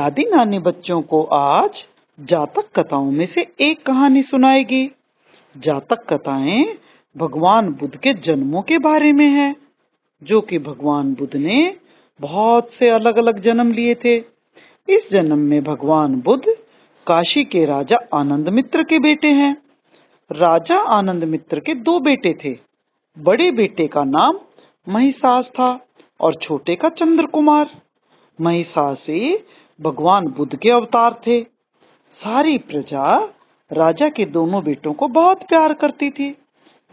दादी नानी बच्चों को आज जातक कथाओं में से एक कहानी सुनाएगी। जातक कथाएं भगवान बुद्ध के जन्मों के बारे में है, जो कि भगवान बुद्ध ने बहुत से अलग अलग जन्म लिए थे। इस जन्म में भगवान बुद्ध काशी के राजा आनंद मित्र के बेटे हैं। राजा आनंद मित्र के 2 बेटे थे। बड़े बेटे का नाम महिषास था और छोटे का चंद्र कुमार। महिषासी भगवान बुद्ध के अवतार थे। सारी प्रजा राजा के दोनों बेटों को बहुत प्यार करती थी।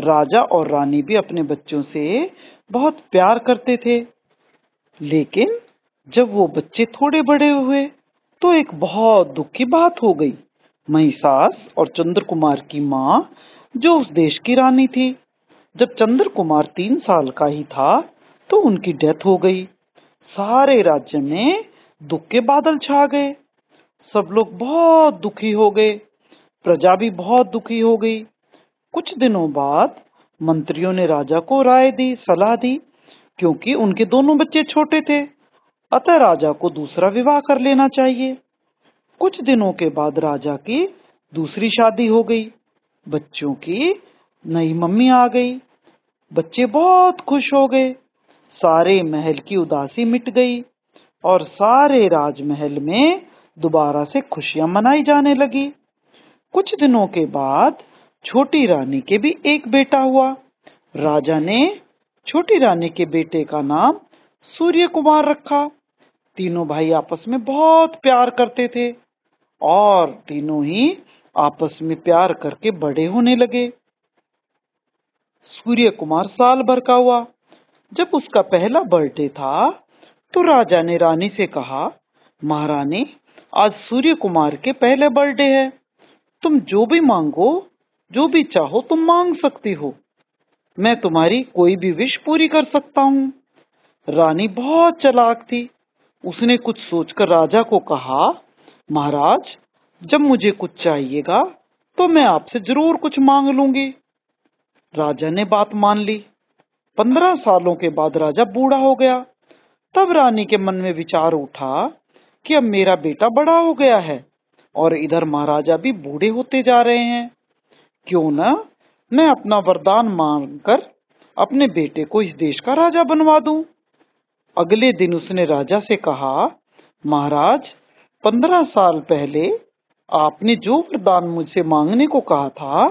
राजा और रानी भी अपने बच्चों से बहुत प्यार करते थे। लेकिन जब वो बच्चे थोड़े बड़े हुए तो एक बहुत दुख की बात हो गई। महिषास और चंद्र कुमार की माँ, जो उस देश की रानी थी, जब चंद्र कुमार 3 साल का ही था तो उनकी डेथ हो गई। सारे राज्य में दुख के बादल छा गए। सब लोग बहुत दुखी हो गए। प्रजा भी बहुत दुखी हो गई। कुछ दिनों बाद मंत्रियों ने राजा को राय दी, सलाह दी, क्योंकि उनके दोनों बच्चे छोटे थे, अतः राजा को दूसरा विवाह कर लेना चाहिए। कुछ दिनों के बाद राजा की दूसरी शादी हो गई। बच्चों की नई मम्मी आ गई। बच्चे बहुत खुश हो गए। सारे महल की उदासी मिट गई और सारे राजमहल में दोबारा से खुशियां मनाई जाने लगी। कुछ दिनों के बाद छोटी रानी के भी एक बेटा हुआ। राजा ने छोटी रानी के बेटे का नाम सूर्य कुमार रखा। तीनों भाई आपस में बहुत प्यार करते थे और तीनों ही आपस में प्यार करके बड़े होने लगे। सूर्य कुमार साल भर का हुआ। जब उसका पहला बर्थडे था तो राजा ने रानी से कहा, महारानी, आज सूर्य कुमार के पहले बर्थडे है। तुम जो भी मांगो, जो भी चाहो तुम मांग सकती हो। मैं तुम्हारी कोई भी विश पूरी कर सकता हूँ। रानी बहुत चालाक थी। उसने कुछ सोचकर राजा को कहा, महाराज, जब मुझे कुछ चाहिएगा तो मैं आपसे जरूर कुछ मांग लूंगी। राजा ने बात मान ली। 15 सालों के बाद राजा बूढ़ा हो गया। तब रानी के मन में विचार उठा कि अब मेरा बेटा बड़ा हो गया है और इधर महाराजा भी बूढ़े होते जा रहे हैं। क्यों न मैं अपना वरदान मांगकर अपने बेटे को इस देश का राजा बनवा दूं। अगले दिन उसने राजा से कहा, महाराज, 15 साल पहले आपने जो वरदान मुझसे मांगने को कहा था,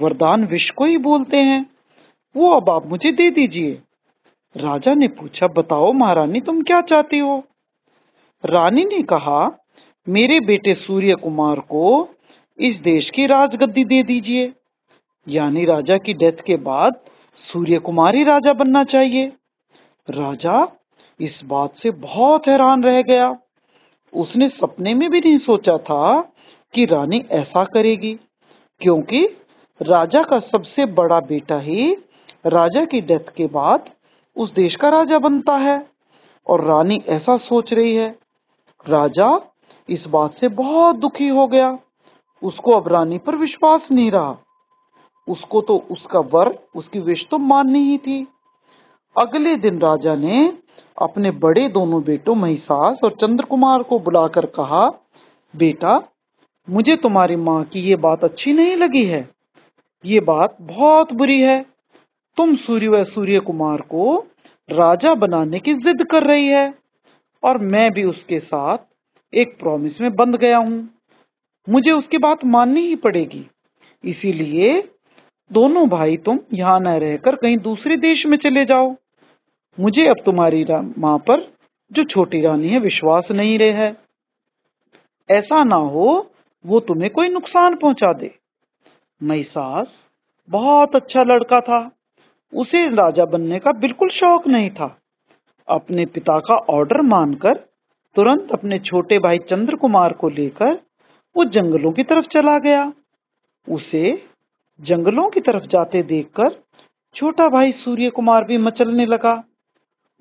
वरदान विश को ही बोलते हैं, वो अब आप मुझे दे दीजिए। राजा ने पूछा, बताओ महारानी, तुम क्या चाहती हो? रानी ने कहा, मेरे बेटे सूर्य कुमार को इस देश की राजगद्दी दे दीजिए। यानी राजा की डेथ के बाद सूर्य कुमार ही राजा बनना चाहिए। राजा इस बात से बहुत हैरान रह गया। उसने सपने में भी नहीं सोचा था कि रानी ऐसा करेगी, क्योंकि राजा का सबसे बड़ा बेटा ही राजा की डेथ के बाद उस देश का राजा बनता है और रानी ऐसा सोच रही है। राजा इस बात से बहुत दुखी हो गया। उसको अब रानी पर विश्वास नहीं रहा। उसको तो उसका वर, उसकी विश तो माननी ही थी। अगले दिन राजा ने अपने बड़े दोनों बेटों महिषास और चंद्र कुमार को बुलाकर कहा, बेटा, मुझे तुम्हारी माँ की ये बात अच्छी नहीं लगी है। ये बात बहुत बुरी है। तुम सूर्य कुमार को राजा बनाने की जिद कर रही है और मैं भी उसके साथ एक प्रॉमिस में बंध गया हूँ। मुझे उसकी बात माननी ही पड़ेगी। इसीलिए दोनों भाई तुम यहाँ न रहकर कहीं दूसरे देश में चले जाओ। मुझे अब तुम्हारी माँ पर, जो छोटी रानी है, विश्वास नहीं रहे है। ऐसा ना हो वो तुम्हें कोई नुकसान पहुँचा दे। महिषास बहुत अच्छा लड़का था। उसे राजा बनने का बिल्कुल शौक नहीं था। अपने पिता का ऑर्डर मानकर तुरंत अपने छोटे भाई चंद्र कुमार को लेकर वो जंगलों की तरफ चला गया। उसे जंगलों की तरफ जाते देखकर छोटा भाई सूर्य कुमार भी मचलने लगा।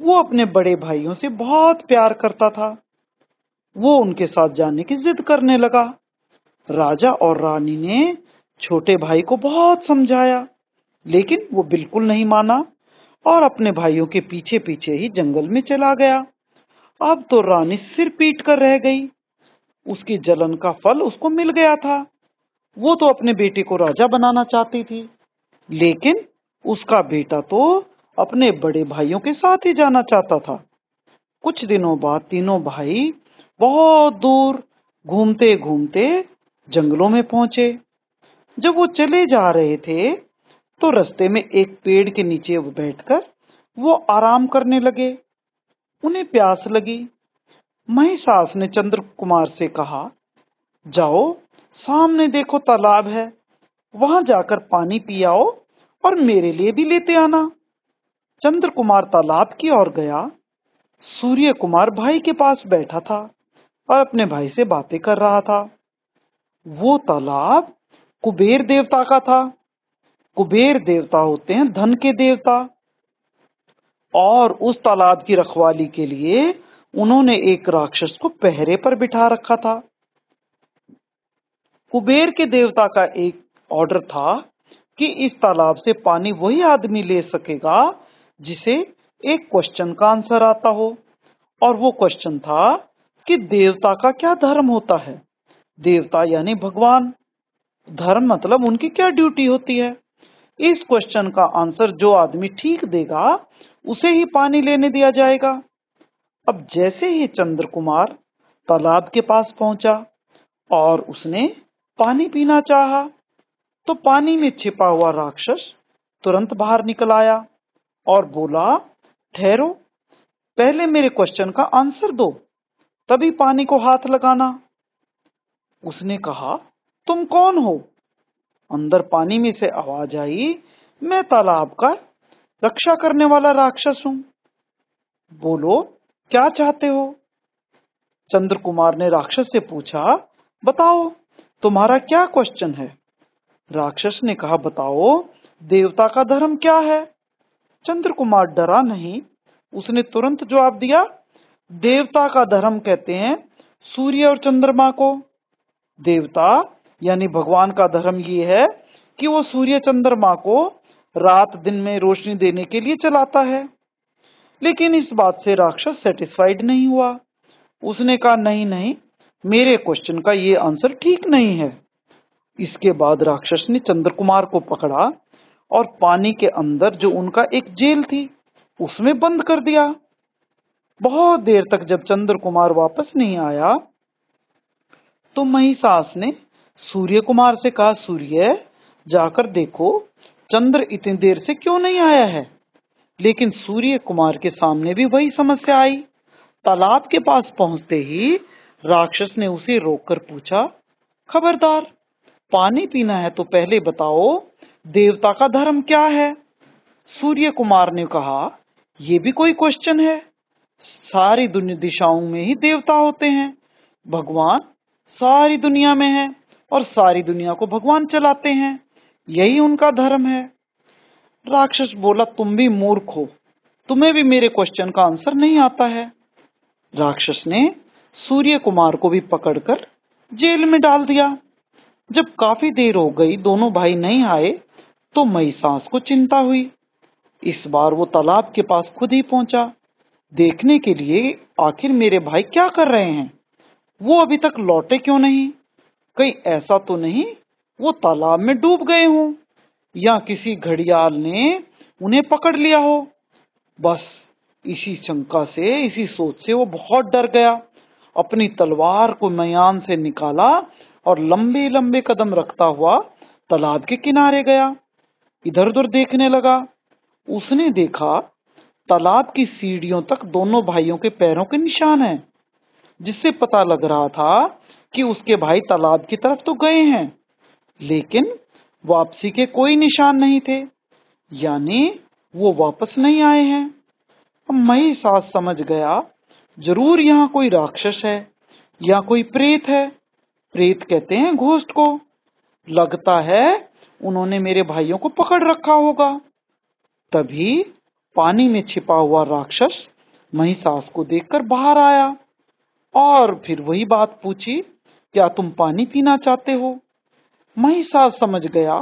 वो अपने बड़े भाइयों से बहुत प्यार करता था। वो उनके साथ जाने की जिद करने लगा। राजा और रानी ने छोटे भाई को बहुत समझाया, लेकिन वो बिल्कुल नहीं माना और अपने भाइयों के पीछे पीछे ही जंगल में चला गया। अब तो रानी सिर पीट कर रह गई। उसकी जलन का फल उसको मिल गया था। वो तो अपने बेटे को राजा बनाना चाहती थी, लेकिन उसका बेटा तो अपने बड़े भाइयों के साथ ही जाना चाहता था। कुछ दिनों बाद तीनों भाई बहुत दूर घूमते घूमते जंगलों में पहुंचे। जब वो चले जा रहे थे तो रास्ते में एक पेड़ के नीचे बैठकर वो आराम करने लगे। उन्हें प्यास लगी। महिषास ने चंद्र कुमार से कहा, जाओ सामने देखो तालाब है, वहां जाकर पानी पियाओ और मेरे लिए भी लेते आना। चंद्र कुमार तालाब की ओर गया। सूर्य कुमार भाई के पास बैठा था और अपने भाई से बातें कर रहा था। वो तालाब कुबेर देवता का था। कुबेर देवता होते हैं धन के देवता, और उस तालाब की रखवाली के लिए उन्होंने एक राक्षस को पहरे पर बिठा रखा था। कुबेर के देवता का एक ऑर्डर था कि इस तालाब से पानी वही आदमी ले सकेगा जिसे एक क्वेश्चन का आंसर आता हो, और वो क्वेश्चन था कि देवता का क्या धर्म होता है। देवता यानी भगवान, धर्म मतलब उनकी क्या ड्यूटी होती है। इस क्वेश्चन का आंसर जो आदमी ठीक देगा उसे ही पानी लेने दिया जाएगा। अब जैसे ही चंद्र कुमार तालाब के पास पहुंचा और उसने पानी पीना चाहा, तो पानी में छिपा हुआ राक्षस तुरंत बाहर निकल आया और बोला, ठहरो, पहले मेरे क्वेश्चन का आंसर दो, तभी पानी को हाथ लगाना। उसने कहा, तुम कौन हो? अंदर पानी में से आवाज आई, मैं तालाब का रक्षा करने वाला राक्षस हूं, बोलो क्या चाहते हो? चंद्र कुमार ने राक्षस से पूछा, बताओ तुम्हारा क्या क्वेश्चन है? राक्षस ने कहा, बताओ देवता का धर्म क्या है? चंद्र कुमार डरा नहीं, उसने तुरंत जवाब दिया, देवता का धर्म कहते हैं सूर्य और चंद्रमा को। देवता यानी भगवान का धर्म ये है कि वो सूर्य चंद्रमा को रात दिन में रोशनी देने के लिए चलाता है। लेकिन इस बात से राक्षस सेटिस्फाइड नहीं हुआ। उसने कहा, नहीं नहीं, मेरे क्वेश्चन का ये आंसर ठीक नहीं है। इसके बाद राक्षस ने चंद्र कुमार को पकड़ा और पानी के अंदर जो उनका एक जेल थी उसमें बंद कर दिया। बहुत देर तक जब चंद्र कुमार वापस नहीं आया तो महिषास ने सूर्य कुमार से कहा, सूर्य जाकर देखो चंद्र इतनी देर से क्यों नहीं आया है। लेकिन सूर्य कुमार के सामने भी वही समस्या आई। तालाब के पास पहुंचते ही राक्षस ने उसे रोककर पूछा, खबरदार, पानी पीना है तो पहले बताओ देवता का धर्म क्या है। सूर्य कुमार ने कहा, ये भी कोई क्वेश्चन है? सारी दिशाओं में ही देवता होते हैं, भगवान सारी दुनिया में है और सारी दुनिया को भगवान चलाते हैं, यही उनका धर्म है। राक्षस बोला, तुम भी मूर्ख हो, तुम्हें भी मेरे क्वेश्चन का आंसर नहीं आता है। राक्षस ने सूर्य कुमार को भी पकड़कर जेल में डाल दिया। जब काफी देर हो गई, दोनों भाई नहीं आए, तो महिषास को चिंता हुई। इस बार वो तालाब के पास खुद ही पहुंचा देखने के लिए, आखिर मेरे भाई क्या कर रहे हैं, वो अभी तक लौटे क्यों नहीं, कहीं ऐसा तो नहीं वो तालाब में डूब गए हों या किसी घड़ियाल ने उन्हें पकड़ लिया हो। बस इसी शंका से, इसी सोच से वो बहुत डर गया। अपनी तलवार को मयान से निकाला और लंबे लंबे कदम रखता हुआ तालाब के किनारे गया। इधर उधर देखने लगा। उसने देखा तालाब की सीढ़ियों तक दोनों भाइयों के पैरों के निशान हैं, जिससे पता लग रहा था कि उसके भाई तालाब की तरफ तो गए हैं, लेकिन वापसी के कोई निशान नहीं थे, यानी वो वापस नहीं आए हैं। अब महिषास समझ गया, जरूर यहाँ कोई राक्षस है या कोई प्रेत है। प्रेत कहते हैं घोस्ट को। लगता है उन्होंने मेरे भाइयों को पकड़ रखा होगा। तभी पानी में छिपा हुआ राक्षस महिषास को देखकर बाहर आया और फिर वही बात पूछी, क्या तुम पानी पीना चाहते हो? महिषास समझ गया,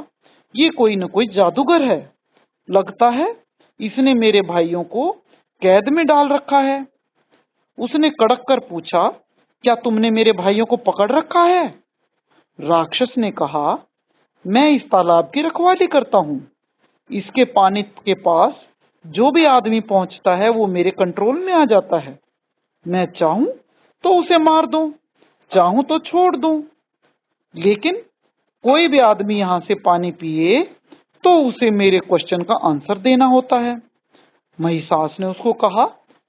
ये कोई न कोई जादूगर है, लगता है इसने मेरे भाइयों को कैद में डाल रखा है। उसने कड़क कर पूछा, क्या तुमने मेरे भाइयों को पकड़ रखा है? राक्षस ने कहा, मैं इस तालाब की रखवाली करता हूँ। इसके पानी के पास जो भी आदमी पहुंचता है वो मेरे कंट्रोल में आ जाता है। मैं चाहूं तो उसे मार दूं, चाहूं तो छोड़ दूं, लेकिन कोई भी आदमी यहाँ से पानी पिए तो उसे मेरे क्वेश्चन का आंसर देना होता है। महिषास ने उसको कहा,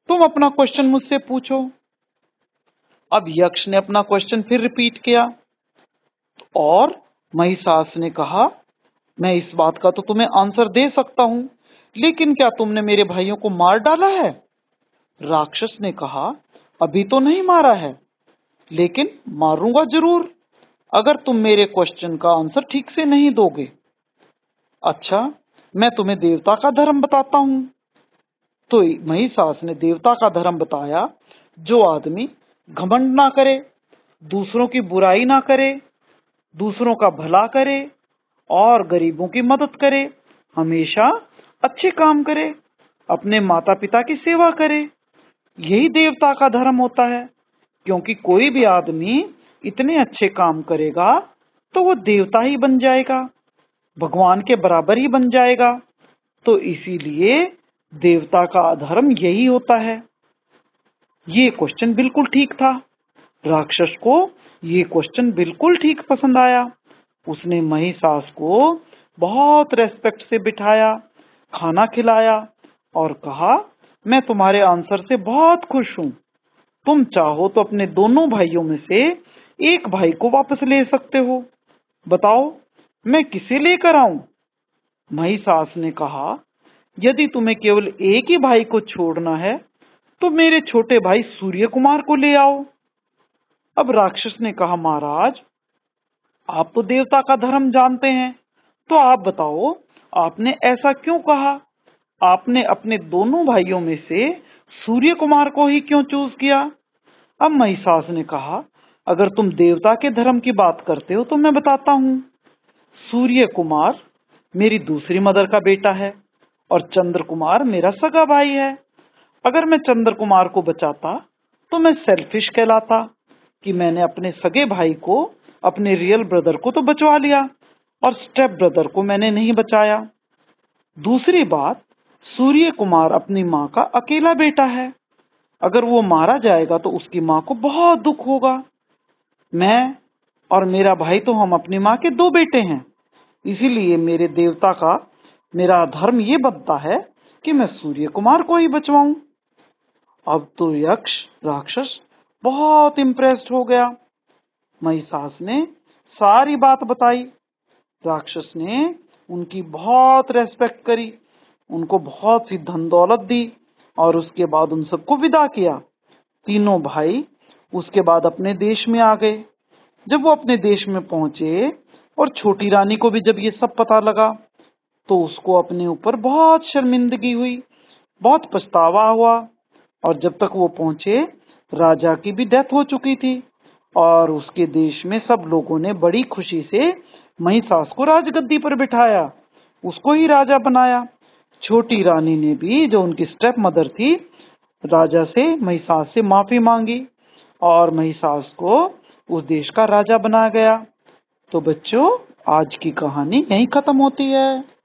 तुम अपना क्वेश्चन मुझसे पूछो। अब यक्ष ने अपना क्वेश्चन फिर रिपीट किया और महिषास ने कहा, मैं इस बात का तो तुम्हें आंसर दे सकता हूँ, लेकिन क्या तुमने मेरे भाइयों को मार डाला है? राक्षस ने कहा, अभी तो नहीं मारा है, लेकिन मारूंगा जरूर अगर तुम मेरे क्वेश्चन का आंसर ठीक से नहीं दोगे। अच्छा, मैं तुम्हें देवता का धर्म बताता हूँ। तो महिषास ने देवता का धर्म बताया, जो आदमी घमंड ना करे, दूसरों की बुराई ना करे, दूसरों का भला करे और गरीबों की मदद करे, हमेशा अच्छे काम करे, अपने माता पिता की सेवा करे। यही देवता का धर्म होता है, क्योंकि कोई भी आदमी इतने अच्छे काम करेगा तो वो देवता ही बन जाएगा, भगवान के बराबर ही बन जाएगा। तो इसीलिए देवता का धर्म यही होता है। ये क्वेश्चन बिल्कुल ठीक था। राक्षस को ये क्वेश्चन बिल्कुल ठीक पसंद आया। उसने महिषास को बहुत रेस्पेक्ट से बिठाया, खाना खिलाया और कहा, मैं तुम्हारे आंसर से बहुत खुश हूँ। तुम चाहो तो अपने दोनों भाइयों में से एक भाई को वापस ले सकते हो। बताओ मैं किसे लेकर आऊं? महिषास ने कहा, यदि तुम्हें केवल एक ही भाई को छोड़ना है तो मेरे छोटे भाई सूर्य कुमार को ले आओ। अब राक्षस ने कहा, महाराज आप तो देवता का धर्म जानते हैं, तो आप बताओ आपने ऐसा क्यों कहा? आपने अपने दोनों भाइयों में से सूर्य कुमार को ही क्यों चूज किया? अब महिषास ने कहा, अगर तुम देवता के धर्म की बात करते हो तो मैं बताता हूँ। सूर्य कुमार मेरी दूसरी मदर का बेटा है और चंद्र कुमार मेरा सगा भाई है। अगर मैं चंद्र कुमार को बचाता तो मैं सेल्फिश कहलाता कि मैंने अपने सगे भाई को, अपने रियल ब्रदर को तो बचवा लिया और स्टेप ब्रदर को मैंने नहीं बचाया। दूसरी बात, सूर्य कुमार अपनी माँ का अकेला बेटा है। अगर वो मारा जाएगा तो उसकी माँ को बहुत दुख होगा। मैं और मेरा भाई तो हम अपनी माँ के दो बेटे हैं, इसीलिए मेरे देवता का मेरा धर्म ये बनता है कि मैं सूर्य कुमार को ही बचवाऊं। अब तो यक्ष राक्षस बहुत इम्प्रेस्ड हो गया। महिषास ने सारी बात बताई। राक्षस ने उनकी बहुत रेस्पेक्ट करी, उनको बहुत सी धन दौलत दी और उसके बाद उन सबको विदा किया। तीनों भाई उसके बाद अपने देश में आ गए। जब वो अपने देश में पहुंचे और छोटी रानी को भी जब ये सब पता लगा तो उसको अपने ऊपर बहुत शर्मिंदगी हुई, बहुत पछतावा हुआ। और जब तक वो पहुंचे, राजा की भी डेथ हो चुकी थी और उसके देश में सब लोगों ने बड़ी खुशी से महिषास को राजगद्दी पर बिठाया, उसको ही राजा बनाया। छोटी रानी ने भी, जो उनकी स्टेप मदर थी, राजा से, महिषास से माफी मांगी और महिषास को उस देश का राजा बना गया। तो बच्चों, आज की कहानी यहीं खत्म होती है।